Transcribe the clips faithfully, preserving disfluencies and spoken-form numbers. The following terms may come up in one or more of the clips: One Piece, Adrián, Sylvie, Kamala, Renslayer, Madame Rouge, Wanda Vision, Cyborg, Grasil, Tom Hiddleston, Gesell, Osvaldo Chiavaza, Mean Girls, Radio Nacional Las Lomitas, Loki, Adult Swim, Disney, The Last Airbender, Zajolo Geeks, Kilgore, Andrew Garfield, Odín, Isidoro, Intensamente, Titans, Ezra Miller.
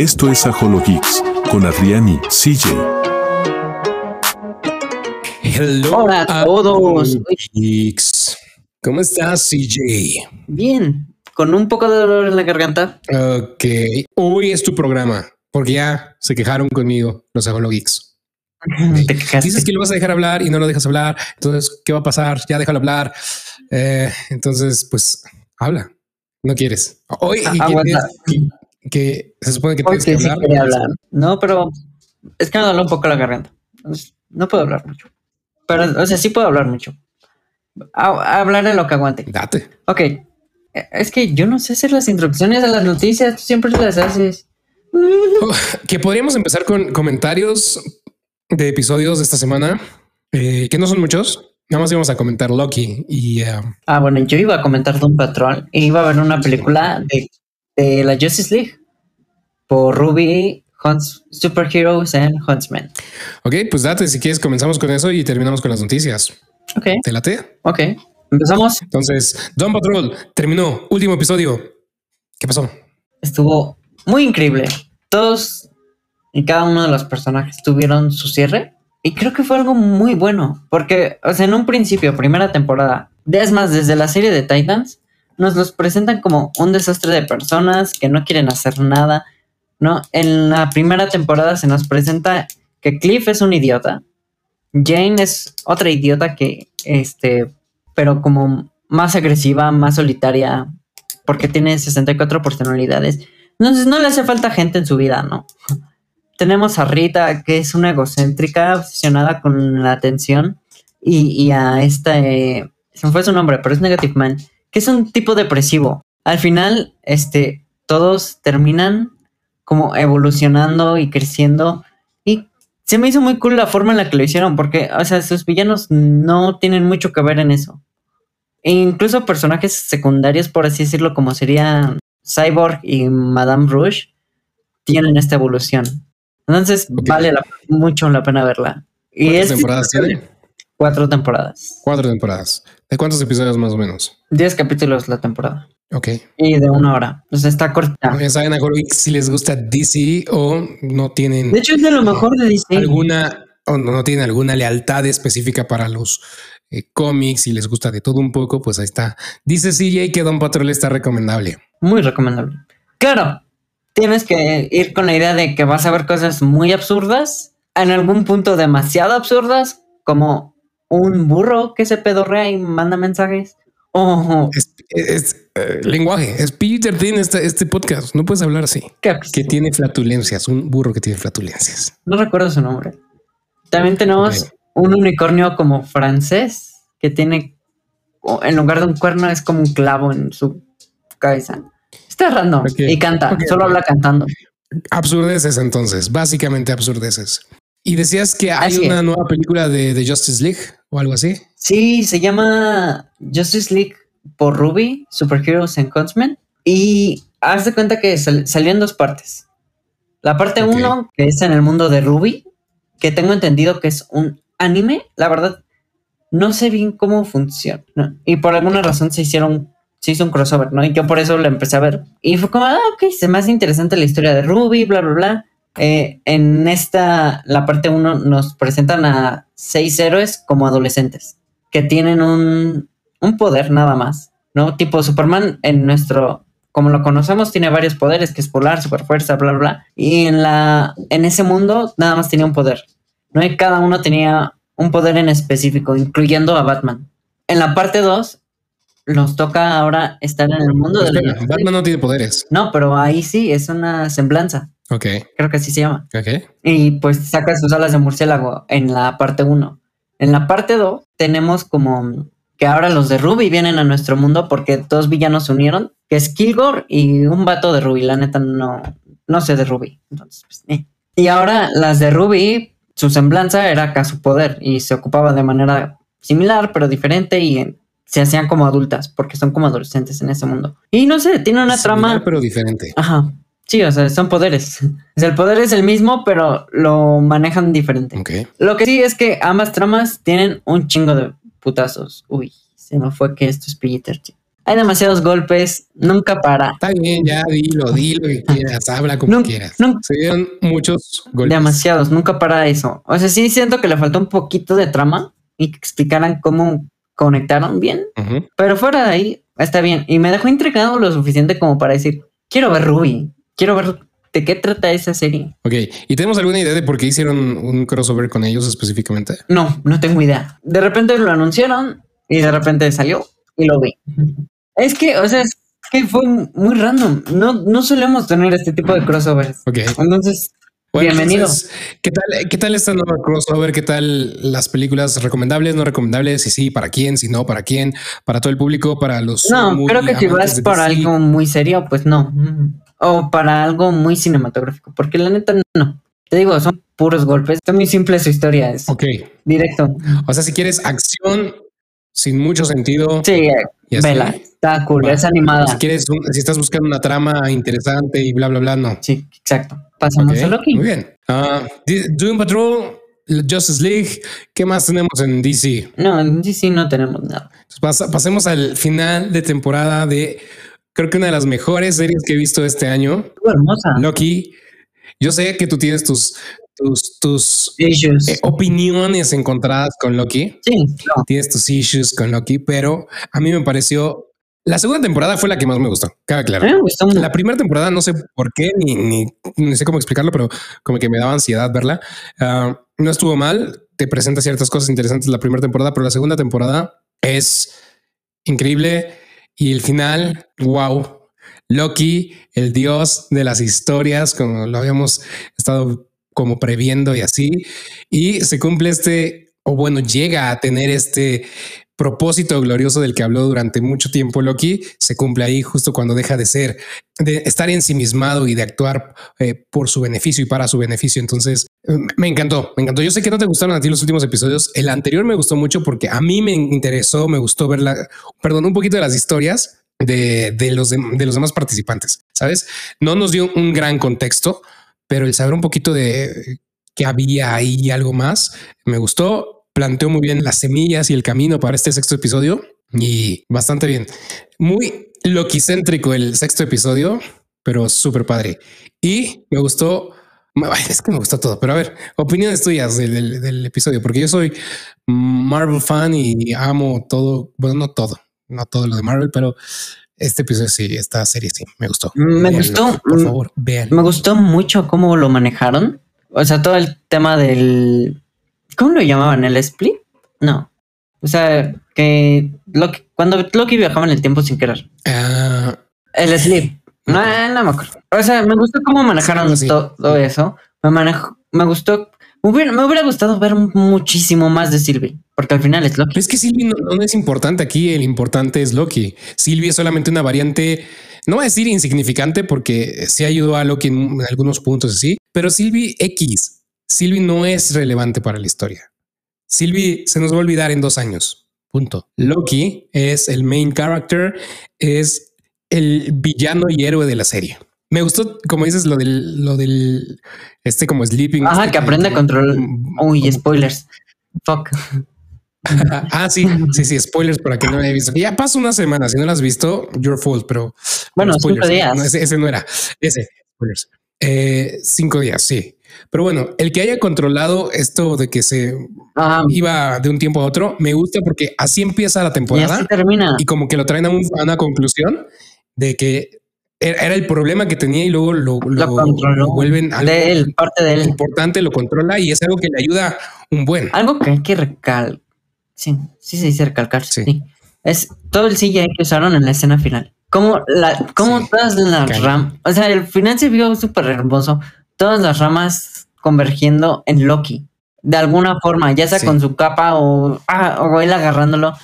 Esto es Zajolo Geeks, con Adrián y C J. Hello. Hola a todos. Geeks. ¿Cómo estás, C J? Bien, con un poco de dolor en la garganta. Ok, hoy es tu programa, porque ya se quejaron conmigo los Zajolo Geeks. ¿Te quejaste? Dices que lo vas a dejar hablar y no lo dejas hablar, entonces, ¿qué va a pasar? Ya déjalo hablar. Eh, entonces, pues, habla. No quieres. Hoy ah, aguanta. Quieres, que, que se supone que tienes que hablar. Sí quería hablar. No, pero es que me duele un poco la garganta. No puedo hablar mucho. Pero, o sea, sí puedo hablar mucho. A hablaré lo que aguante. Date. Ok. Es que yo no sé hacer las introducciones a las noticias. Tú siempre las haces. Oh, que podríamos empezar con comentarios de episodios de esta semana, eh, que no son muchos. Nada más íbamos a comentar Loki y... Uh... Ah, bueno, yo iba a comentar Doom Patrol e iba a ver una película de, de la Justice League por R W B Y. Hunts, Superheroes and Huntsmen. Ok, pues date, si quieres comenzamos con eso y terminamos con las noticias. Ok. ¿Te late? Ok, empezamos. Entonces, Doom Patrol terminó, último episodio. ¿Qué pasó? Estuvo muy increíble. Todos y cada uno de los personajes tuvieron su cierre. Y creo que fue algo muy bueno. Porque, o sea, en un principio, primera temporada, es más, desde la serie de Titans, nos los presentan como un desastre de personas que no quieren hacer nada. No, en la primera temporada se nos presenta que Cliff es un idiota, Jane es otra idiota que, este, pero como más agresiva, más solitaria, porque tiene sesenta y cuatro personalidades. Entonces no le hace falta gente en su vida, ¿no? Tenemos a Rita, que es una egocéntrica, obsesionada con la atención, y, y a esta, eh, se me fue su nombre, pero es Negative Man, que es un tipo depresivo. Al final, este, todos terminan como evolucionando y creciendo. Y se me hizo muy cool la forma en la que lo hicieron. Porque, o sea, sus villanos no tienen mucho que ver en eso. E incluso personajes secundarios, por así decirlo, como sería Cyborg y Madame Rouge, tienen esta evolución. Entonces, okay, vale la, mucho la pena verla. Y ¿Cuántas temporadas tiene? Cuatro temporadas. Cuatro temporadas. ¿De cuántos episodios más o menos? Diez capítulos la temporada. Ok. Y de una hora. O sea, está corta. Ya saben, a Horvix si les gusta D C o no tienen... De hecho, es de lo mejor de D C. Alguna, o no, no tienen alguna lealtad específica para los eh, cómics y les gusta de todo un poco, pues ahí está. Dice C J que Doom Patrol está recomendable. Muy recomendable. Claro, tienes que ir con la idea de que vas a ver cosas muy absurdas, en algún punto demasiado absurdas, como un burro que se pedorrea y manda mensajes. Oh. Es, es eh, lenguaje, es P G trece este, este podcast. No puedes hablar así. ¿Qué? Que tiene flatulencias, un burro que tiene flatulencias. No recuerdo su nombre. También tenemos okay. un unicornio como francés que tiene, en lugar de un cuerno, es como un clavo en su cabeza. Está random okay. y canta, okay. solo habla cantando. Absurdeces entonces, básicamente absurdeces. Y decías que hay así una es. nueva película de, de Justice League o algo así. Sí, se llama Justice League por R W B Y, Superheroes and Huntsmen. Y haz de cuenta que sal, salió en dos partes. La parte uno, okay. que es en el mundo de R W B Y, que tengo entendido que es un anime. La verdad, no sé bien cómo funciona. No. Y por alguna razón se hicieron, se hizo un crossover, ¿no? Y yo por eso lo empecé a ver. Y fue como, ah, ok, se me hace interesante la historia de R W B Y, bla, bla, bla. Eh, en esta, la parte uno, nos presentan a seis héroes como adolescentes que tienen un, un poder nada más, ¿no? Tipo Superman, en nuestro, como lo conocemos, tiene varios poderes, que es polar, superfuerza, bla, bla, bla. Y en, la, en ese mundo nada más tenía un poder, ¿no? Y cada uno tenía un poder en específico, incluyendo a Batman. En la parte dos, nos toca ahora estar en el mundo pues de... Espera, la... Batman no tiene poderes. No, pero ahí sí, es una semblanza. Ok. Creo que así se llama. Ok. Y pues saca sus alas de murciélago en la parte uno. En la parte dos tenemos como que ahora los de R W B Y vienen a nuestro mundo porque dos villanos se unieron, que es Kilgore y un vato de R W B Y. La neta no, no sé de R W B Y. Entonces, pues, eh. Y ahora las de R W B Y, su semblanza era acá su poder y se ocupaba de manera similar pero diferente y en se hacían como adultas, porque son como adolescentes en ese mundo. Y no sé, tiene una similar, trama... pero diferente. Ajá. Sí, o sea, son poderes. O sea, el poder es el mismo, pero lo manejan diferente. Okay. Lo que sí es que ambas tramas tienen un chingo de putazos. Uy, se me fue que esto es P G trece. Hay demasiados golpes, nunca para. Está bien, ya dilo, dilo que quieras, habla como nunca, quieras. Nunca, se dieron muchos golpes. Demasiados, nunca para eso. O sea, sí siento que le faltó un poquito de trama y que explicaran cómo conectaron bien. Uh-huh. Pero fuera de ahí, está bien. Y me dejó intrigado lo suficiente como para decir, quiero ver R W B Y, quiero ver de qué trata esa serie. Ok, ¿y tenemos alguna idea de por qué hicieron un crossover con ellos específicamente? No, no tengo idea. De repente lo anunciaron y de repente salió y lo vi. Es que, o sea, es que fue muy random. No, no solemos tener este tipo de crossovers. Ok. Entonces, bueno, bienvenido. Entonces, ¿qué tal, qué tal esta nueva crossover? ¿Qué tal las películas recomendables, no recomendables? Si sí, ¿para quién? Si no, ¿para quién? ¿Para todo el público? ¿Para los? No, creo que si vas para sí. algo muy serio, pues no. O para algo muy cinematográfico, porque la neta no. Te digo, son puros golpes. Está muy simple su historia. Es ok. Directo. O sea, si quieres acción sin mucho sentido. Sí, yes, vela, sí. Está cool, bueno, es animada. Si quieres, si estás buscando una trama interesante y bla, bla, bla, no. Sí, exacto. Pasamos okay, a Loki. Muy bien. Uh, Doom Patrol, Justice League, ¿qué más tenemos en D C? No, en D C no tenemos nada. Entonces, pas- pasemos al final de temporada de, creo que una de las mejores series que he visto este año. Qué hermosa. Loki, yo sé que tú tienes tus... tus, tus eh, opiniones encontradas con Loki. Sí, claro. Tienes tus issues con Loki, pero a mí me pareció... La segunda temporada fue la que más me gustó, cabe claro. Me gustó mucho. La primera temporada no sé por qué, ni, ni, ni sé cómo explicarlo, pero como que me daba ansiedad verla. Uh, no estuvo mal, te presenta ciertas cosas interesantes la primera temporada, pero la segunda temporada es increíble. Y el final, wow. Loki, el dios de las historias, como lo habíamos estado como previendo y así, y se cumple este, o bueno, llega a tener este propósito glorioso del que habló durante mucho tiempo Loki, se cumple ahí justo cuando deja de ser, de estar ensimismado y de actuar eh, por su beneficio y para su beneficio. Entonces me encantó, me encantó. Yo sé que no te gustaron a ti los últimos episodios. El anterior me gustó mucho porque a mí me interesó, me gustó ver la, perdón, un poquito de las historias de, de, los, de, de los demás participantes, ¿sabes? No nos dio un gran contexto, pero el saber un poquito de que había ahí y algo más me gustó. Planteó muy bien las semillas y el camino para este sexto episodio y bastante bien. Muy loquicéntrico el sexto episodio, pero súper padre. Y me gustó, es que me gustó todo, pero a ver, opiniones tuyas del, del, del episodio, porque yo soy Marvel fan y amo todo, bueno, no todo, no todo lo de Marvel, pero... Este episodio sí, esta serie sí, me gustó. Me veanlo, gustó, por favor, vean. Me gustó mucho cómo lo manejaron. O sea, todo el tema del... ¿Cómo lo llamaban? ¿El split? No. O sea, que Loki, cuando Loki viajaba en el tiempo sin querer. Uh, el slip. No, no, no me acuerdo. O sea, me gustó cómo manejaron sí, todo, todo eso. Me manejo, me gustó... Me hubiera, me hubiera gustado ver muchísimo más de Sylvie, porque al final es Loki. Es que Sylvie no, no es importante aquí, el importante es Loki. Sylvie es solamente una variante, no voy a decir insignificante, porque sí ayudó a Loki en, en algunos puntos así, pero Sylvie X, Sylvie no es relevante para la historia. Sylvie se nos va a olvidar en dos años, punto. Loki es el main character, es el villano y héroe de la serie. Me gustó, como dices, lo del, lo del, este como sleeping. Ajá, este, que aprende a controlar. Uy, spoilers. Fuck. ah, sí, sí, sí, spoilers para que no lo haya visto. Ya pasó una semana, si no lo has visto, your fault, pero... Bueno, spoilers, cinco días. No, ese, ese no era, ese, spoilers. Eh, cinco días, sí. Pero bueno, el que haya controlado esto de que se Ajá. iba de un tiempo a otro, me gusta porque así empieza la temporada. Y así termina. Y como que lo traen a, un, a una conclusión de que... Era el problema que tenía y luego lo, lo, lo, lo vuelven algo de él, parte de él. Importante, lo controla y es algo que le ayuda un buen. Algo que hay que recalcar. Sí, sí se dice recalcar. Sí. sí. Es todo el C G I que usaron en la escena final. Como la, como sí, todas las ramas. O sea, el final se vio súper hermoso. Todas las ramas convergiendo en Loki. De alguna forma, ya sea sí. con su capa o, ah, o él agarrándolo.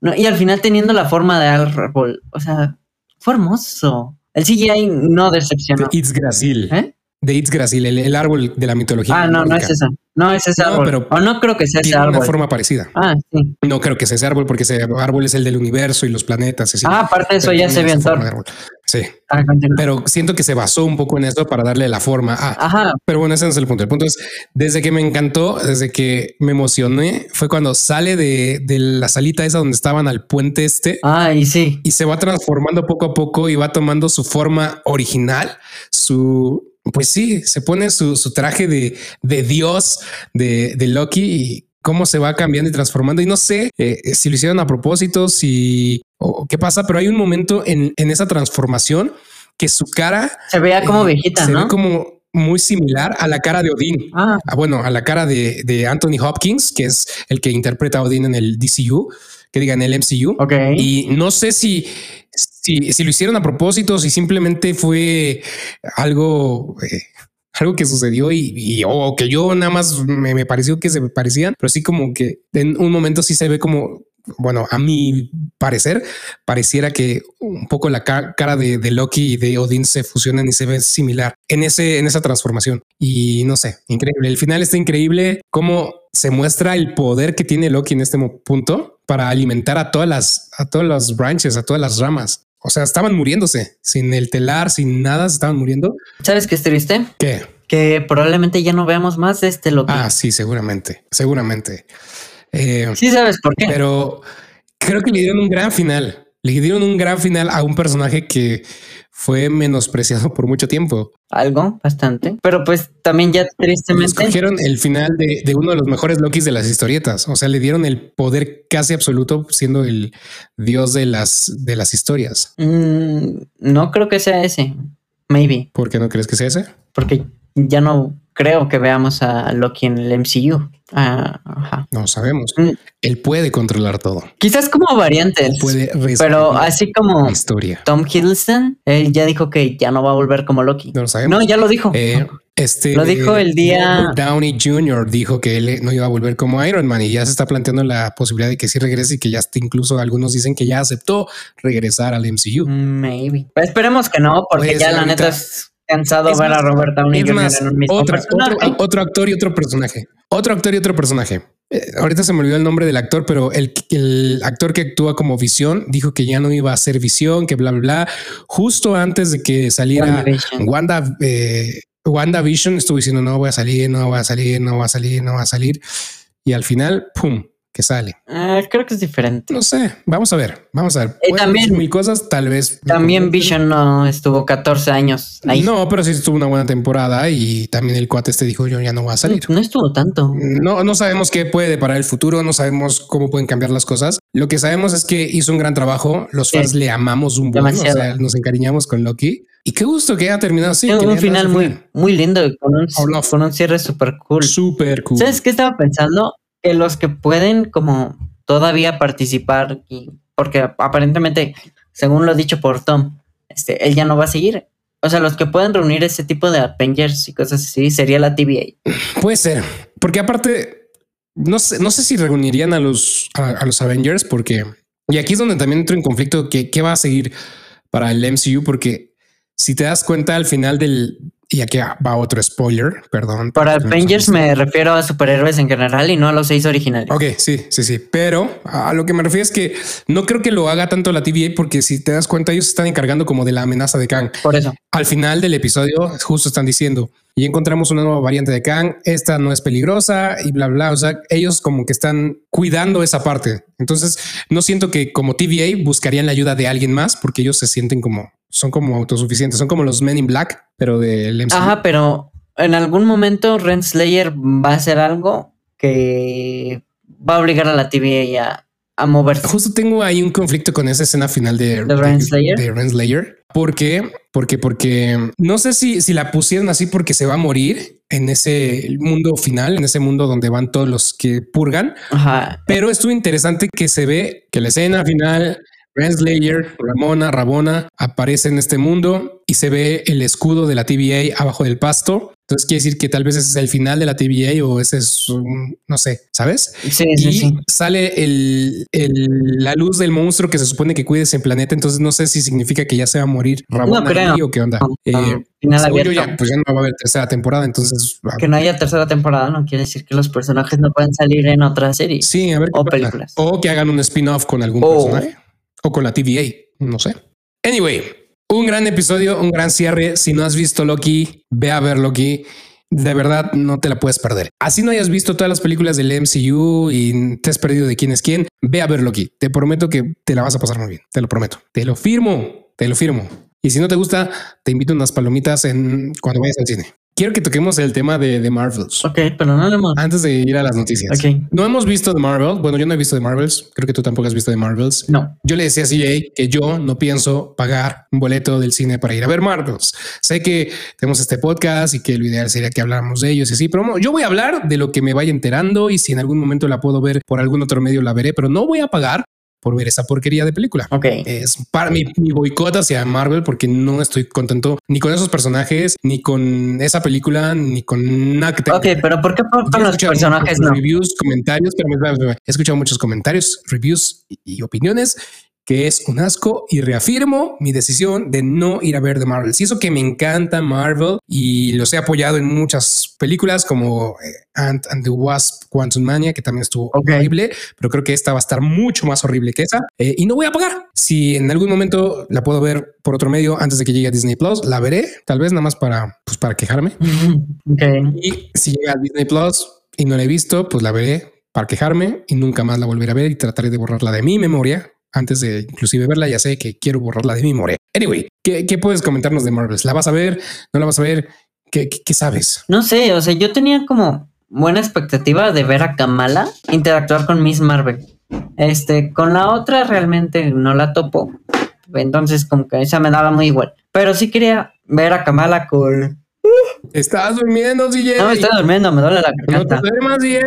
No, y al final teniendo la forma de árbol. O sea, fue hermoso. El C G I no decepcionó. The It's Grasil. ¿Eh? The It's Grasil, el, el árbol de la mitología. Ah, no, nórdica. No es eso. No, es ese árbol. No, pero o no creo que sea ese árbol. Tiene una forma parecida. Ah, sí. No creo que sea ese árbol porque ese árbol es el del universo y los planetas. Así. Ah, aparte de eso, pero ya se ve en Thor. Sí. Ah, pero siento que se basó un poco en eso para darle la forma a. Ajá. Pero bueno, ese no es el punto. El punto es, desde que me encantó, desde que me emocioné, fue cuando sale de, de la salita esa donde estaban al puente este. Ah, y sí. Y se va transformando poco a poco y va tomando su forma original, su... Pues sí, se pone su, su traje de, de dios de, de Loki y cómo se va cambiando y transformando. Y no sé eh, si lo hicieron a propósito, si o qué pasa, pero hay un momento en, en esa transformación que su cara se vea como eh, viejita, se ¿no? ve como muy similar a la cara de Odín. Ah. Ah, bueno, a la cara de, de Anthony Hopkins, que es el que interpreta a Odín en el D C U, que digan el M C U. Okay. Y no sé si. Si, si lo hicieron a propósito, si simplemente fue algo, eh, algo que sucedió y, y oh, que yo nada más me, me pareció que se me parecían, pero sí como que en un momento sí se ve como, bueno, a mi parecer, pareciera que un poco la ca cara de, de Loki y de Odín se fusionan y se ve similar en, ese, en esa transformación. Y no sé, increíble. El final está increíble, cómo se muestra el poder que tiene Loki en este punto para alimentar a todas las, a todas las branches, a todas las ramas. O sea, estaban muriéndose sin el telar, sin nada, se estaban muriendo. ¿Sabes qué es triste? ¿Qué? Que probablemente ya no veamos más de este Loki. Ah, sí, seguramente, seguramente. Eh, sí, sabes por qué. Pero creo que le dieron un gran final. Le dieron un gran final a un personaje que fue menospreciado por mucho tiempo. Algo, bastante. Pero pues también ya tristemente... Escogieron el final de, de uno de los mejores Lokis de las historietas. O sea, le dieron el poder casi absoluto siendo el dios de las, de las historias. Mm, no creo que sea ese. Maybe. ¿Por qué no crees que sea ese? Porque ya no... Creo que veamos a Loki en el M C U. Ah, ajá. No sabemos. Mm. Él puede controlar todo. Quizás como variantes. Él puede pero así como la historia. Tom Hiddleston, él ya dijo que ya no va a volver como Loki. No lo sabemos. No, ya lo dijo. Eh, este lo dijo el día. Downey junior dijo que él no iba a volver como Iron Man y ya se está planteando la posibilidad de que sí regrese y que ya incluso algunos dicen que ya aceptó regresar al M C U. Maybe. Pues esperemos que no, porque pues ya la neta es... Cansado es ver más, a Robert Downey más, en un mismo otra, otro, otro actor y otro personaje. Otro actor y otro personaje. Eh, ahorita se me olvidó el nombre del actor, pero el, el actor que actúa como Visión dijo que ya no iba a ser Visión, que bla, bla, bla. Justo antes de que saliera Wanda, eh, Wanda Vision estuvo diciendo no voy a salir, no voy a salir, no voy a salir, no voy a salir. Y al final, pum, que sale. Eh, creo que es diferente. No sé. Vamos a ver. Vamos a ver. Eh, también mil cosas, tal vez. También Vision no estuvo catorce años ahí. No, pero sí estuvo una buena temporada y también el cuate este dijo yo ya no voy a salir. No, no estuvo tanto. No, no sabemos qué puede deparar el futuro. No sabemos cómo pueden cambiar las cosas. Lo que sabemos es que hizo un gran trabajo. Los fans sí. le amamos un buen. O sea, nos encariñamos con Loki. Y qué gusto que haya terminado así. Tengo un final muy, muy lindo con un, con un cierre súper cool. Súper cool. ¿Sabes qué estaba pensando? Que los que pueden como todavía participar, y porque aparentemente, según lo dicho por Tom, este, él ya no va a seguir. O sea, los que pueden reunir ese tipo de Avengers y cosas así, sería la T V A. Puede ser, porque aparte, no sé, no sé si reunirían a los, a, a los Avengers, porque... Y aquí es donde también entro en conflicto, que, ¿qué va a seguir para el M C U? Porque si te das cuenta al final del... Y aquí va otro spoiler, perdón. Para Avengers me refiero a superhéroes en general y no a los seis originales. Ok, sí, sí, sí. Pero a lo que me refiero es que no creo que lo haga tanto la T V A porque si te das cuenta ellos se están encargando como de la amenaza de Kang. Por eso. Al final del episodio justo están diciendo y encontramos una nueva variante de Kang. Esta no es peligrosa y bla, bla. O sea, ellos como que están cuidando esa parte. Entonces no siento que como T V A buscarían la ayuda de alguien más porque ellos se sienten como... Son como autosuficientes, son como los Men in Black, pero del M C U. Ajá, pero en algún momento Renslayer va a hacer algo que va a obligar a la T V A a, a moverse. Justo tengo ahí un conflicto con esa escena final de, de, Renslayer. de, de Renslayer. ¿Por qué? Porque, porque no sé si, si la pusieron así porque se va a morir en ese mundo final, en ese mundo donde van todos los que purgan. Ajá. Pero estuvo interesante que se ve que la escena final... Renslayer, Ramona, Ravonna aparece en este mundo y se ve el escudo de la T V A abajo del pasto. Entonces quiere decir que tal vez ese es el final de la T V A o ese es un, no sé, ¿sabes? Sí, y sí, sí. Sale el, el, la luz del monstruo que se supone que cuide ese planeta. Entonces no sé si significa que ya se va a morir Ravonna, no creo. Ahí, o qué onda. No, eh, no. Nada abierto. Ya, pues ya no va a haber tercera temporada, entonces... Que no haya tercera temporada no quiere decir que los personajes no pueden salir en otra serie. Sí, a ver, o películas. O que hagan un spin-off con algún oh. personaje. O con la T V A, no sé. Anyway, un gran episodio, un gran cierre. Si no has visto Loki, ve a ver Loki. De verdad, no te la puedes perder. Así no hayas visto todas las películas del M C U y te has perdido de quién es quién, ve a ver Loki. Te prometo que te la vas a pasar muy bien. Te lo prometo. Te lo firmo. Te lo firmo. Y si no te gusta, te invito unas palomitas en cuando vayas al cine. Quiero que toquemos el tema de The Marvels. Ok, pero no, no. Antes de ir a las noticias. Okay. No hemos visto The Marvels. Bueno, yo no he visto The Marvels. Creo que tú tampoco has visto The Marvels. No. Yo le decía a C J que yo no pienso pagar un boleto del cine para ir a ver Marvels. Sé que tenemos este podcast y que lo ideal sería que habláramos de ellos y así, pero yo voy a hablar de lo que me vaya enterando y si en algún momento la puedo ver por algún otro medio la veré, pero no voy a pagar por ver esa porquería de película. Okay. Es para mí mi boicot hacia Marvel porque no estoy contento ni con esos personajes, ni con esa película, ni con nada que tenga. Ok, pero ¿por qué por, por los personajes no? Reviews, comentarios, pero me, me, me, he escuchado muchos comentarios, reviews y, y opiniones que es un asco y reafirmo mi decisión de no ir a ver The Marvels. Y eso que me encanta Marvel y los he apoyado en muchas películas como Ant and the Wasp, Quantumania, que también estuvo okay. horrible, pero creo que esta va a estar mucho más horrible que esa. Eh, y no voy a pagar. Si en algún momento la puedo ver por otro medio antes de que llegue a Disney Plus, la veré, tal vez nada más para, pues, para quejarme. Okay. Y si llega a Disney Plus y no la he visto, pues la veré para quejarme y nunca más la volveré a ver y trataré de borrarla de mi memoria. Antes de inclusive verla, ya sé que quiero borrarla de mi memoria. Anyway, ¿qué, qué puedes comentarnos de Marvels? ¿La vas a ver? ¿No la vas a ver? ¿Qué, qué, qué sabes? No sé, o sea, yo tenía como buena expectativa de ver a Kamala interactuar con Miss Marvel. Este, con la otra realmente no la topo. Entonces como que esa me daba muy igual. Pero sí quería ver a Kamala con... ¿Estás durmiendo, D J? No, me estoy durmiendo, me duele la garganta. No te duermas, D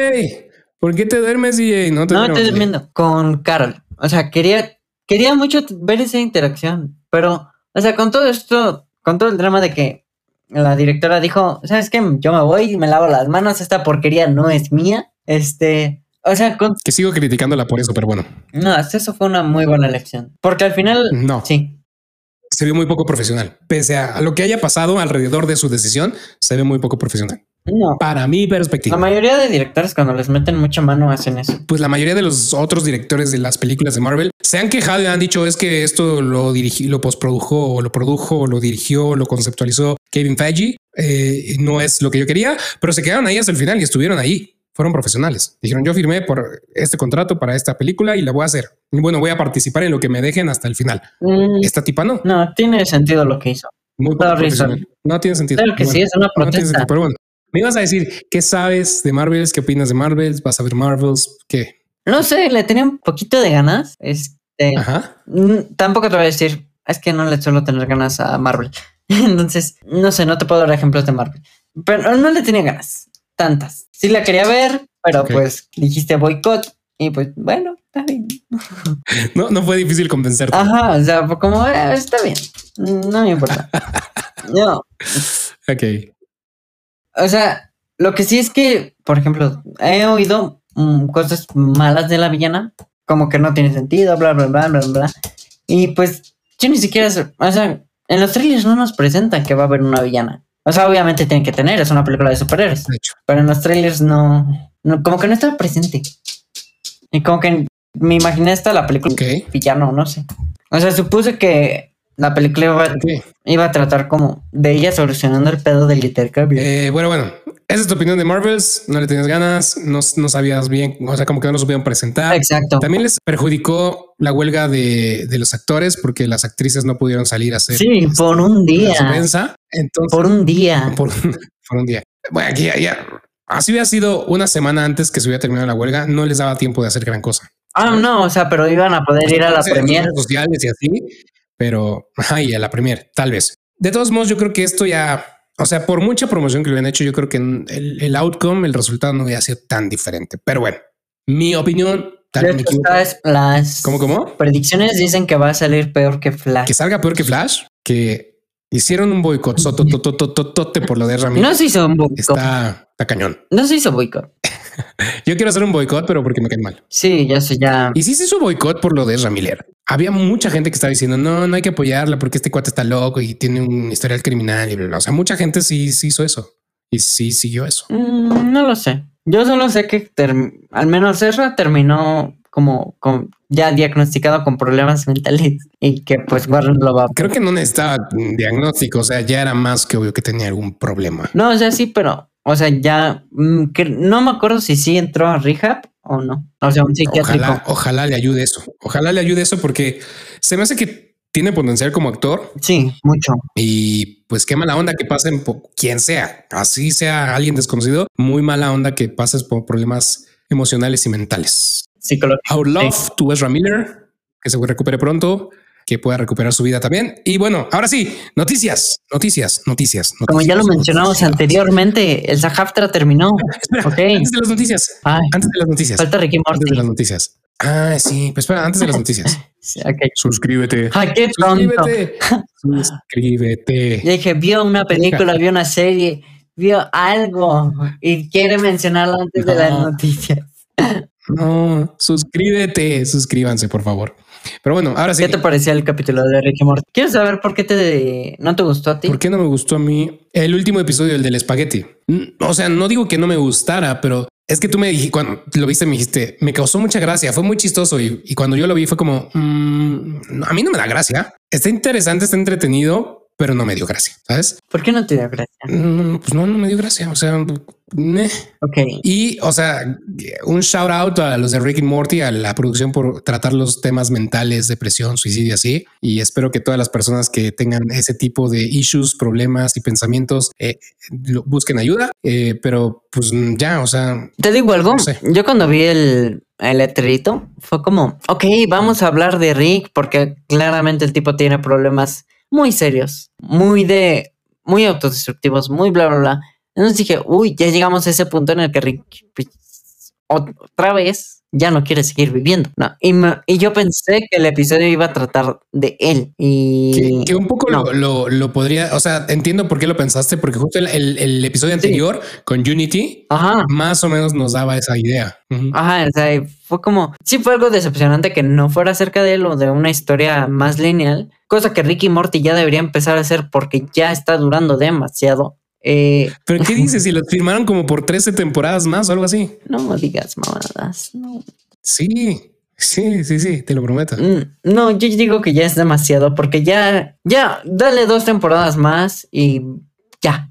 J. ¿Por qué te duermes, D J? No, te no duermes, estoy durmiendo. D J. Con Carol. O sea, quería, quería mucho ver esa interacción, pero, o sea, con todo esto, con todo el drama de que la directora dijo, ¿sabes qué? Yo me voy, me lavo las manos, esta porquería no es mía, este, o sea, con... Que sigo criticándola por eso, pero bueno. No, hasta eso fue una muy buena elección, porque al final, no. Sí. Se vio muy poco profesional, pese a lo que haya pasado alrededor de su decisión, se ve muy poco profesional. No. Para mi perspectiva. La mayoría de directores cuando les meten mucha mano hacen eso. Pues la mayoría de los otros directores de las películas de Marvel se han quejado y han dicho es que esto lo dirigi, lo postprodujo, o lo produjo, o lo dirigió, o lo conceptualizó Kevin Feige, eh, no es lo que yo quería, pero se quedaron ahí hasta el final y estuvieron ahí. Fueron profesionales. Dijeron, yo firmé por este contrato para esta película y la voy a hacer. Y bueno, voy a participar en lo que me dejen hasta el final. Mm, Esta tipa no. No, tiene sentido lo que hizo. Muy poco profesional. No tiene sentido. Claro que bueno, sí, es una protesta. No tiene sentido, pero bueno. Me ibas a decir, ¿qué sabes de Marvels? ¿Qué opinas de Marvels? ¿Vas a ver Marvels? ¿Qué? No sé, le tenía un poquito de ganas. Este, Ajá. Tampoco te voy a decir, es que no le suelo tener ganas a Marvel. Entonces, no sé, no te puedo dar ejemplos de Marvel. Pero no le tenía ganas, tantas. Sí la quería ver, pero okay. pues dijiste boicot. Y pues, bueno, está bien. No, no fue difícil convencerte. Ajá, o sea, como, eh, está bien. No me importa. No. Ok. O sea, lo que sí es que, por ejemplo, he oído mm, cosas malas de la villana, como que no tiene sentido, bla, bla, bla, bla, bla. Y pues yo ni siquiera, o sea, en los trailers no nos presentan que va a haber una villana. O sea, obviamente tienen que tener, es una película de superhéroes. De hecho. Pero en los trailers no, no, como que no está presente. Y como que me imaginé hasta la película okay. villano, no sé. O sea, supuse que... La película iba a, okay. iba a tratar como de ella solucionando el pedo del intercambio. Eh, bueno, bueno, esa es tu opinión de Marvels. No le tenías ganas, no, no sabías bien, o sea, como que no lo supieron presentar. Exacto. También les perjudicó la huelga de, de los actores porque las actrices no pudieron salir a hacer. Sí, este, por un día. Entonces, por un día. Por, por un día. Bueno, aquí ya, ya. Así hubiera sido una semana antes que se hubiera terminado la huelga, no les daba tiempo de hacer gran cosa. Ah, no, o sea, pero iban a poder ir a la premiere. Sociales y así. Pero ay, a la primera, tal vez. De todos modos, yo creo que esto ya, o sea, por mucha promoción que lo han hecho, yo creo que el, el outcome, el resultado no hubiera sido tan diferente. Pero bueno, mi opinión Tal, creo que Flash, Flash. ¿Cómo, cómo? Predicciones dicen que va a salir peor que Flash. ¿Que salga peor que Flash? Que hicieron un boicot sotototototote por lo de Ramírez. No se hizo un boicot. Está, está cañón. No se hizo boicot. Yo quiero hacer un boicot, pero porque me caen mal. Sí, ya sé, ya. Y sí se hizo boicot por lo de Ramírez. Había mucha gente que estaba diciendo, no, no hay que apoyarla porque este cuate está loco y tiene un historial criminal y bla, bla. O sea, mucha gente sí, sí hizo eso. Y sí siguió eso. Mm, no lo sé. Yo solo sé que term- al menos Ezra terminó como con, ya diagnosticado con problemas mentales y que pues Warren lo va a... Creo que no necesitaba diagnóstico, o sea, ya era más que obvio que tenía algún problema. No, o sea, sí, pero, o sea, ya mmm, que, no me acuerdo si sí entró a rehab o no. O sea, un psiquiátrico. Ojalá, ojalá le ayude eso. Ojalá le ayude eso porque se me hace que tiene potencial como actor. Sí, mucho. Y... pues qué mala onda que pasen por quien sea, así sea alguien desconocido, muy mala onda que pases por problemas emocionales y mentales. Psicológicos. Our love sí. to Ezra Miller, que se recupere pronto, que pueda recuperar su vida también. Y bueno, ahora sí, noticias, noticias, noticias. Como noticias, ya lo mencionamos noticias. anteriormente, el Zahaftra terminó. Espera, okay. Antes de las noticias. Ay, antes de las noticias. Falta Rick and Morty. Antes de las noticias. Ah, sí, pues espera, antes de las noticias. Sí, okay. Suscríbete. Ay, qué tonto. Suscríbete. Suscríbete. Le dije, vio una película, vio una serie, vio algo y quiere mencionarlo antes no. de las noticias. No, suscríbete, suscríbanse, por favor. Pero bueno, ahora sí. ¿Qué te parecía el capítulo de Rick and Morty? Quiero saber por qué te no te gustó a ti. ¿Por qué no me gustó a mí? El último episodio, el del espagueti. O sea, no digo que no me gustara, pero es que tú me dijiste, cuando lo viste, me dijiste, me causó mucha gracia, fue muy chistoso. Y, y cuando yo lo vi fue como, mmm, a mí no me da gracia. Está interesante, está entretenido, pero no me dio gracia, ¿sabes? ¿Por qué no te dio gracia? No, pues no, no me dio gracia. O sea, meh. Ok. Y, o sea, un shout out a los de Rick and Morty, a la producción por tratar los temas mentales, depresión, suicidio, así. Y espero que todas las personas que tengan ese tipo de issues, problemas y pensamientos eh, lo, busquen ayuda. Eh, pero pues ya, o sea... Te digo algo. No sé. Yo cuando vi el... el letrerito fue como, ok, vamos a hablar de Rick porque claramente el tipo tiene problemas muy serios, muy de, muy autodestructivos, muy bla, bla, bla. Entonces dije, uy, ya llegamos a ese punto en el que Rick pues, otra vez ya no quiere seguir viviendo. No, y, me, y yo pensé que el episodio iba a tratar de él. Y que, que un poco no. lo, lo, lo podría, o sea, entiendo por qué lo pensaste, porque justo el, el, el episodio anterior sí. con Unity, ajá, más o menos nos daba esa idea. Uh-huh. Ajá, o sea, fue como, sí fue algo decepcionante que no fuera acerca de él o de una historia más lineal, cosa que Rick y Morty ya debería empezar a hacer porque ya está durando demasiado. Eh, ¿Pero qué dices? Si los firmaron como por trece temporadas más o algo así. No me digas mamadas. No. Sí, sí, sí, sí, te lo prometo. No, yo digo que ya es demasiado porque ya, ya, dale dos temporadas más y ya,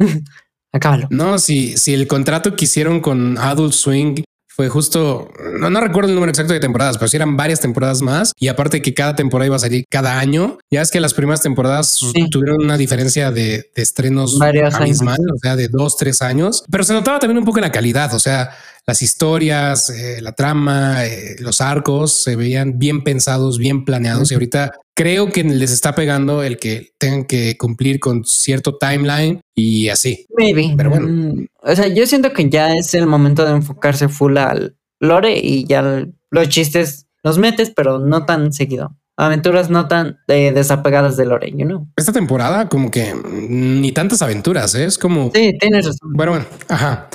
acábalo. No, si, si el contrato que hicieron con Adult Swing fue justo, no, no recuerdo el número exacto de temporadas, pero sí eran varias temporadas más. Y aparte que cada temporada iba a salir cada año. Ya es que las primeras temporadas sí. tuvieron una diferencia de, de estrenos abismal, o sea, de dos, tres años. Pero se notaba también un poco en la calidad, o sea, las historias, eh, la trama, eh, los arcos se veían bien pensados, bien planeados. Uh-huh. Y ahorita creo que les está pegando el que tengan que cumplir con cierto timeline y así. Maybe. Pero bueno. Mm, o sea, yo siento que ya es el momento de enfocarse full al lore y ya los chistes los metes, pero no tan seguido. Aventuras no tan eh, desapegadas de lore, you know. Esta temporada como que ni tantas aventuras, ¿eh? Es como... Sí, tienes razón. Bueno, bueno, ajá.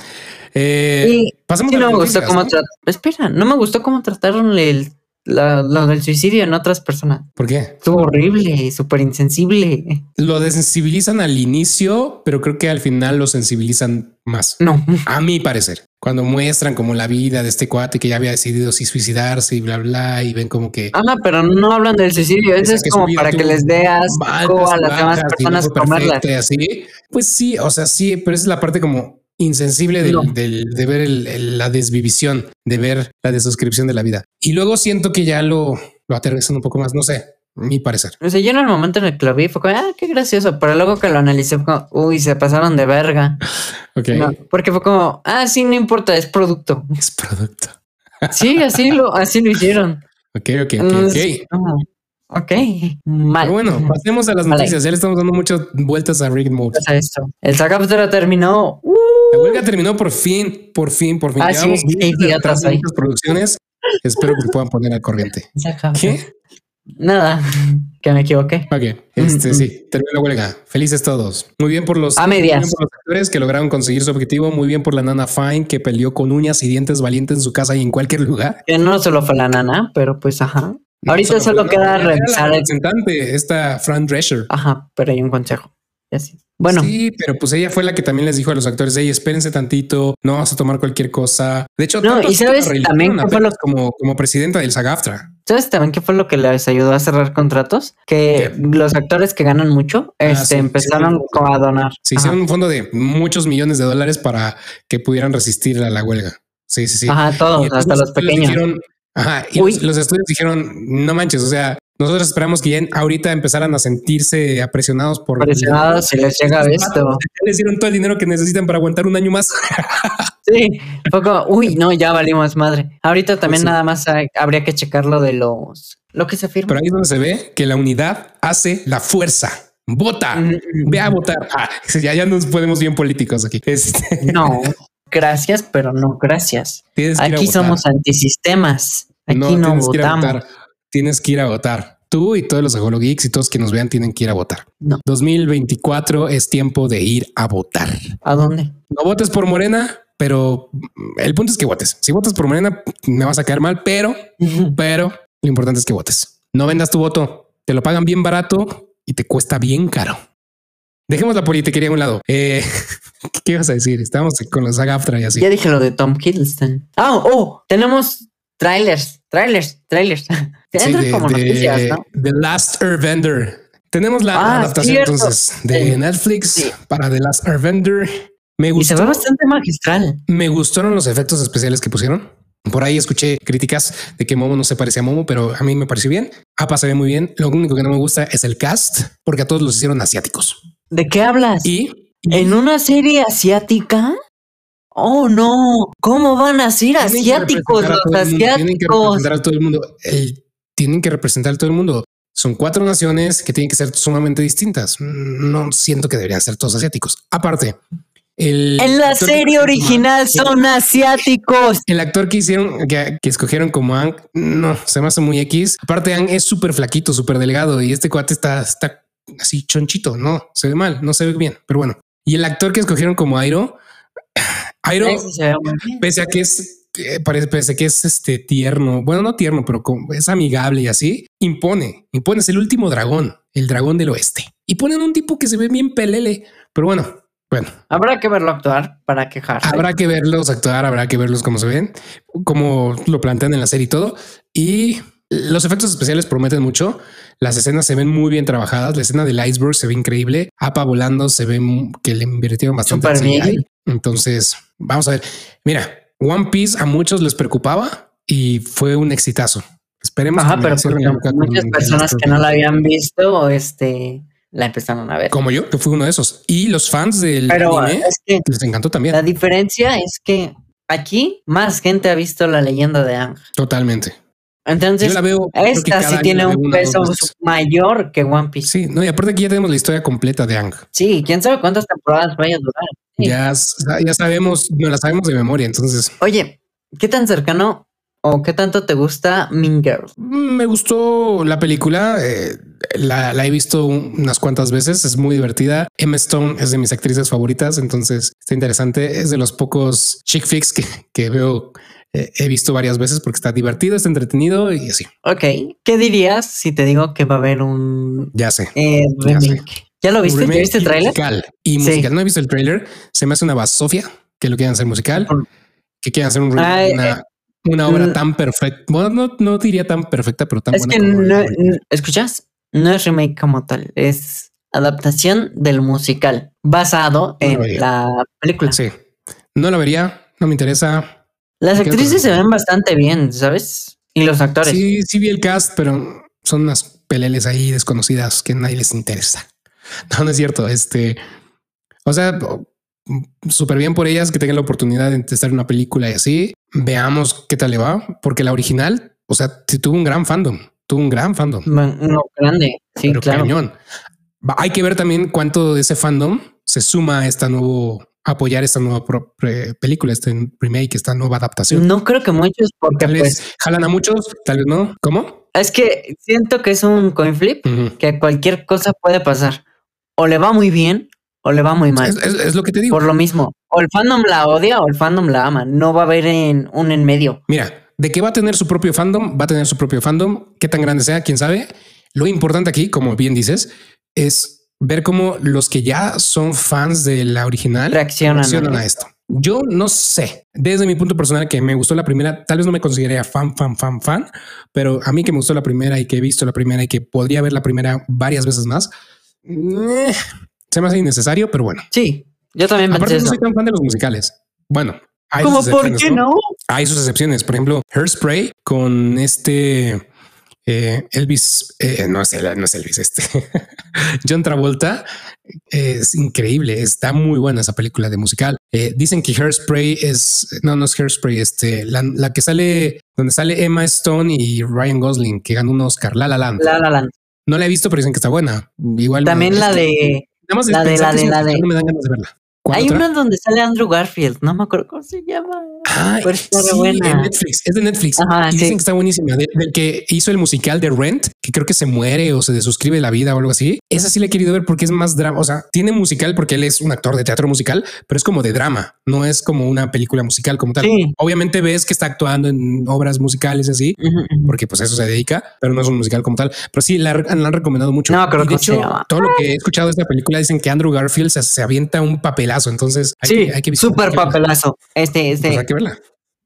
Eh, y pasemos sí a no me gustó cómo ¿no? Tra- Espera, no me gustó cómo trataron el... La, lo del suicidio en otras personas. ¿Por qué? Estuvo horrible, súper insensible. Lo desensibilizan al inicio, pero creo que al final lo sensibilizan más. No. A mi parecer. Cuando muestran como la vida de este cuate que ya había decidido si suicidarse y bla, bla, y ven como que... Ah, no, pero no hablan del suicidio. Eso es como para que les dé asco a las demás personas comerlas. Así. Pues sí, o sea, sí, pero esa es la parte como... insensible del, no. del, de ver el, el, la desvivisión, de ver la desuscripción de la vida. Y luego siento que ya lo, lo aterrizan un poco más, no sé, a mi parecer. O sea, yo en el momento en el que lo vi fue como, ah, qué gracioso, pero luego que lo analicé fue como, uy, se pasaron de verga. Okay. No, porque fue como, ah, sí, no importa, es producto. Es producto. Sí, así lo, así lo hicieron. Ok, ok, ok, ok. Uh, Ok, mal. Pero bueno, pasemos a las vale. noticias. Ya le estamos dando muchas vueltas a Rick and Morty. El Zahaftra terminó. Uh. La huelga terminó por fin, por fin, por fin. Ah, llevamos sí, sí, sí, muchas producciones. Espero que se puedan poner al corriente. ¿Qué? Nada, que me equivoqué. Ok, este sí, terminó la huelga. Felices todos. Muy bien por los, a medias. Muy bien por los actores que lograron conseguir su objetivo. Muy bien por la nana Fine, que peleó con uñas y dientes valiente en su casa y en cualquier lugar. Que no solo fue la nana, pero pues ajá. No, ahorita solo, solo queda revisar el representante, esta Fran Drescher. Ajá, pero hay un consejo. Así. Bueno. Sí, pero pues ella fue la que también les dijo a los actores, hey, espérense tantito, no vas a tomar cualquier cosa. De hecho, no, y sabes también que fue lo... como, como presidenta del SAG-AFTRA. ¿Sabes también qué fue lo que les ayudó a cerrar contratos? Que ¿Qué? Los actores que ganan mucho ah, este, sí, empezaron sí, sí, a donar. Se Ajá. hicieron un fondo de muchos millones de dólares para que pudieran resistir a la huelga. Sí, sí, sí. Ajá, todos, entonces, hasta los pequeños. Dijeron, Ajá, y los, los estudios dijeron, no manches, o sea, nosotros esperamos que ya en, ahorita empezaran a sentirse apresionados por... Apresionados si les llega esto. Patos, les dieron todo el dinero que necesitan para aguantar un año más. Sí, poco, uy, no, ya valimos madre. Ahorita también pues sí. nada más hay, habría que checar lo de los... Lo que se afirma. Pero ahí es donde se ve que la unidad hace la fuerza. ¡Vota! Mm-hmm. ¡Ve a votar! Ah, ya, ya nos podemos bien políticos aquí. Este. No, gracias, pero no gracias. Aquí somos antisistemas. Aquí no, no votamos. Votar. Tienes que ir a votar. Tú y todos los Zajolo Geeks y todos que nos vean tienen que ir a votar. No. dos mil veinticuatro es tiempo de ir a votar. ¿A dónde? No votes por Morena, pero el punto es que votes. Si votas por Morena, me vas a quedar mal, pero, uh-huh. pero lo importante es que votes. No vendas tu voto. Te lo pagan bien barato y te cuesta bien caro. Dejemos la politiquería a un lado. Eh, ¿Qué ibas a decir? Estábamos con los SAG-AFTRA y así. Ya dije lo de Tom Hiddleston. Ah, oh, oh, tenemos... Trailers, trailers, trailers. Te sí, de, como de, noticias, ¿no? The Last Airbender. Tenemos la ah, adaptación cierto. entonces de sí. Netflix sí. para The Last Airbender. Me gustó. Y se ve bastante magistral. Me gustaron los efectos especiales que pusieron. Por ahí escuché críticas de que Momo no se parecía a Momo, pero a mí me pareció bien. Appa se ve muy bien. Lo único que no me gusta es el cast, porque a todos los hicieron asiáticos. ¿De qué hablas? ¿Y? ¿En una serie asiática? Oh no, ¿cómo van a ser asiáticos los asiáticos? Tienen que representar a todo el mundo. El, tienen que representar a todo el mundo. Son cuatro naciones que tienen que ser sumamente distintas. No siento que deberían ser todos asiáticos. Aparte, el en la serie original son asiáticos. El actor que hicieron, que, que escogieron como Aang, no, se me hace muy X. Aparte, Aang es súper flaquito, súper delgado y este cuate está, está así chonchito. No, se ve mal, no se ve bien, pero bueno. Y el actor que escogieron como Airo, Airo, pese a que es parece que es este tierno, bueno, no tierno, pero es amigable y así, impone, impone, es el último dragón, el dragón del oeste. Y ponen un tipo que se ve bien pelele, pero bueno, bueno. Habrá que verlo actuar para quejarse. Habrá que verlos actuar, habrá que verlos cómo se ven, cómo lo plantean en la serie y todo. Y los efectos especiales prometen mucho. Las escenas se ven muy bien trabajadas. La escena del iceberg se ve increíble. Appa volando se ve que le invirtieron bastante. En Entonces, vamos a ver. Mira, One Piece a muchos les preocupaba y fue un exitazo. Esperemos. Ajá, que pero muchas con, personas que no la habían visto, este, la empezaron a ver. Como yo, que fui uno de esos. Y los fans del pero anime es que les encantó también. La diferencia es que aquí más gente ha visto la leyenda de Aang. Totalmente. Entonces, la veo, esta sí tiene un peso mayor que One Piece. Sí, no, y aparte aquí ya tenemos la historia completa de Aang. Sí, quién sabe cuántas temporadas vaya a durar. Sí. Ya, ya sabemos, no la sabemos de memoria, entonces. Oye, ¿qué tan cercano o qué tanto te gusta Mean Girls? Me gustó la película, eh, la, la he visto unas cuantas veces, es muy divertida. Emma Stone es de mis actrices favoritas, entonces está interesante. Es de los pocos chick flicks que, que veo. Eh, he visto varias veces porque está divertido, está entretenido y así. Ok, ¿qué dirías si te digo que va a haber un... Ya sé. Eh, ya, sé. ¿Ya lo viste? ¿Ya viste el tráiler? Musical y musical. Sí. No he visto el tráiler. Se me hace una basofia que lo quieran hacer musical, uh-huh. que quieran hacer un, Ay, una, eh, una obra uh, tan perfecta. Bueno, no, no diría tan perfecta, pero tan es buena. Que no, no, ¿escuchas? No es remake como tal, es adaptación del musical basado no en la película. Sí, no la vería, no me interesa. Las actrices se ven bastante bien, ¿sabes? Y los actores. Sí, sí vi el cast, pero son unas peleles ahí desconocidas que nadie les interesa. No, no es cierto. Este, o sea, súper bien por ellas que tengan la oportunidad de estar en una película y así. Veamos qué tal le va, porque la original, o sea, tuvo un gran fandom, tuvo un gran fandom. No, grande, sí, pero claro. Cañón. Hay que ver también cuánto de ese fandom se suma a esta nueva apoyar esta nueva pro, pre, película, este remake, esta nueva adaptación. No creo que muchos, porque tal vez pues, jalan a muchos, tal vez no. ¿Cómo? Es que siento que es un coin flip, uh-huh. que cualquier cosa puede pasar. O le va muy bien o le va muy mal. Es, es, es lo que te digo. Por lo mismo, o el fandom la odia o el fandom la ama. No va a haber en, un en medio. Mira, de que va a tener su propio fandom, va a tener su propio fandom. Qué tan grande sea, quién sabe. Lo importante aquí, como bien dices, es ver cómo los que ya son fans de la original reaccionan, reaccionan a esto. Yo no sé, desde mi punto personal, que me gustó la primera, tal vez no me consideraría fan, fan, fan, fan, pero a mí que me gustó la primera y que he visto la primera y que podría ver la primera varias veces más, eh, se me hace innecesario, pero bueno. Sí, yo también pensé. Aparte, eso. No soy tan fan de los musicales. Bueno, hay ¿Cómo por qué ¿no? no? Hay sus excepciones. Por ejemplo, Hairspray con este... Eh, Elvis, eh, no sé, no es Elvis, este John Travolta, eh, es increíble, está muy buena esa película de musical. Eh, dicen que Hairspray es, no, no es Hairspray, este, la, la que sale, donde sale Emma Stone y Ryan Gosling, que ganó un Oscar, La La Land. La La Land. No la he visto, pero dicen que está buena. Igual también me, la, este, de, la, de, la de, la de, la de, me dan ganas de verla. Hay otra? Una donde sale Andrew Garfield, no me acuerdo cómo se llama. Ah, pero está sí, buena. En Netflix, es de Netflix. Ajá, y dicen sí. que está buenísima. Del, del que hizo el musical de Rent, que creo que se muere o se desuscribe la vida o algo así. Esa sí la he querido ver porque es más drama. O sea, tiene musical porque él es un actor de teatro musical, pero es como de drama. No es como una película musical como tal. Sí. Obviamente ves que está actuando en obras musicales así, uh-huh. porque pues eso se dedica, pero no es un musical como tal. Pero sí, la, la han recomendado mucho. No, creo y de que hecho, se llama. Todo lo que he escuchado de esta película dicen que Andrew Garfield se, se avienta un papelazo. Entonces, hay sí, que, hay que super papelazo. Este, este. Pues hay que verla.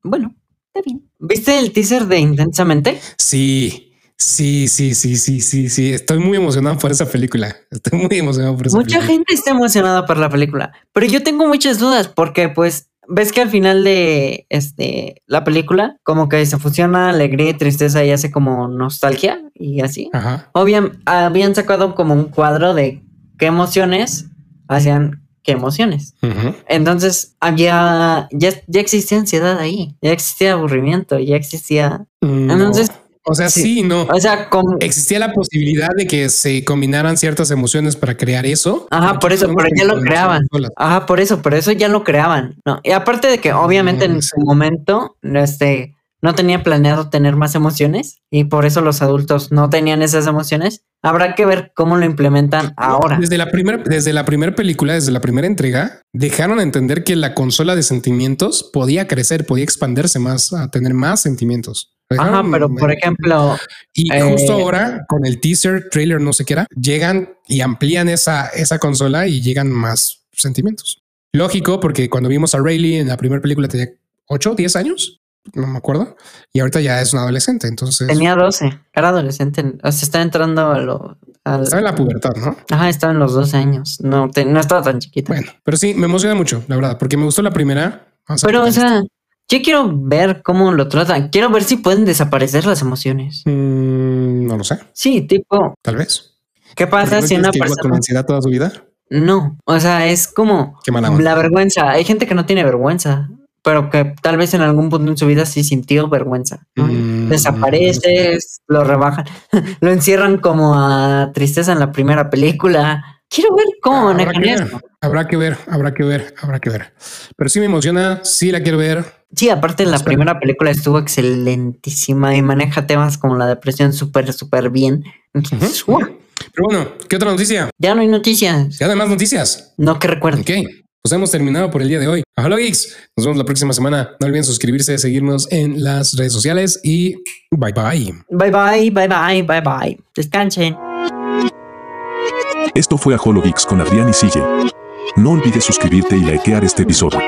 Bueno, está bien. ¿Viste el teaser de Intensamente? Sí, sí, sí, sí, sí, sí, sí. Estoy muy emocionado por esa película. Estoy muy emocionado por esa Mucha película. gente está emocionada por la película, pero yo tengo muchas dudas porque, pues, ves que al final de este la película, como que se fusiona alegría y tristeza y hace como nostalgia y así. Ajá. Obviamente, habían sacado como un cuadro de qué emociones hacían. Qué emociones. Uh-huh. Entonces había ya, ya existía ansiedad ahí, ya existía aburrimiento, ya existía. No. Entonces, o sea, sí, sí no. O sea, como... existía la posibilidad de que se combinaran ciertas emociones para crear eso. Ajá, por eso, por ya lo creaban. Ajá, por eso, por eso ya lo creaban. No, y aparte de que obviamente no, en su momento, este, no tenía planeado tener más emociones y por eso los adultos no tenían esas emociones. Habrá que ver cómo lo implementan ahora. Desde la primera, desde la primera película, desde la primera entrega, dejaron entender que la consola de sentimientos podía crecer, podía expandirse más, a tener más sentimientos. Dejaron, Ajá, pero por ejemplo... Y eh, justo ahora, con el teaser, trailer, no sé qué era, llegan y amplían esa, esa consola y llegan más sentimientos. Lógico, porque cuando vimos a Rayleigh en la primera película tenía ocho, diez años. No me acuerdo. Y ahorita ya es un adolescente, entonces... Tenía doce, era adolescente. O sea, está entrando a lo... Al... Estaba en la pubertad, ¿no? Ajá, estaba en los doce años. No, te, no estaba tan chiquita. Bueno, pero sí, me emociona mucho, la verdad, porque me gustó la primera. Pero, o sea, esto. yo quiero ver cómo lo tratan. Quiero ver si pueden desaparecer las emociones. Mm, no lo sé. Sí, tipo... Tal vez. ¿Qué pasa no si una persona... con ansiedad toda su vida? No, o sea, es como... Qué mala onda. La vergüenza. Hay gente que no tiene vergüenza, pero que tal vez en algún punto en su vida sí sintió vergüenza, ¿no? Mm, Desapareces, no sé. Lo rebajan, lo encierran como a tristeza en la primera película. Quiero ver cómo habrá manejan ver, esto. Habrá que ver, habrá que ver, habrá que ver. Pero sí me emociona, sí la quiero ver. Sí, aparte la Espero. primera película estuvo excelentísima y maneja temas como la depresión súper, súper bien. Entonces, uh-huh. wow. Pero bueno, ¿qué otra noticia? Ya no hay noticias. ¿Ya no hay más noticias? No, que recuerdo. Ok. Pues hemos terminado por el día de hoy. Zajolo Geeks. Nos vemos la próxima semana. No olviden suscribirse, seguirnos en las redes sociales y bye bye. Bye bye, bye bye, bye bye. Descansen. Esto fue Zajolo Geeks con Adrián y Sille. No olvides suscribirte y likear este episodio.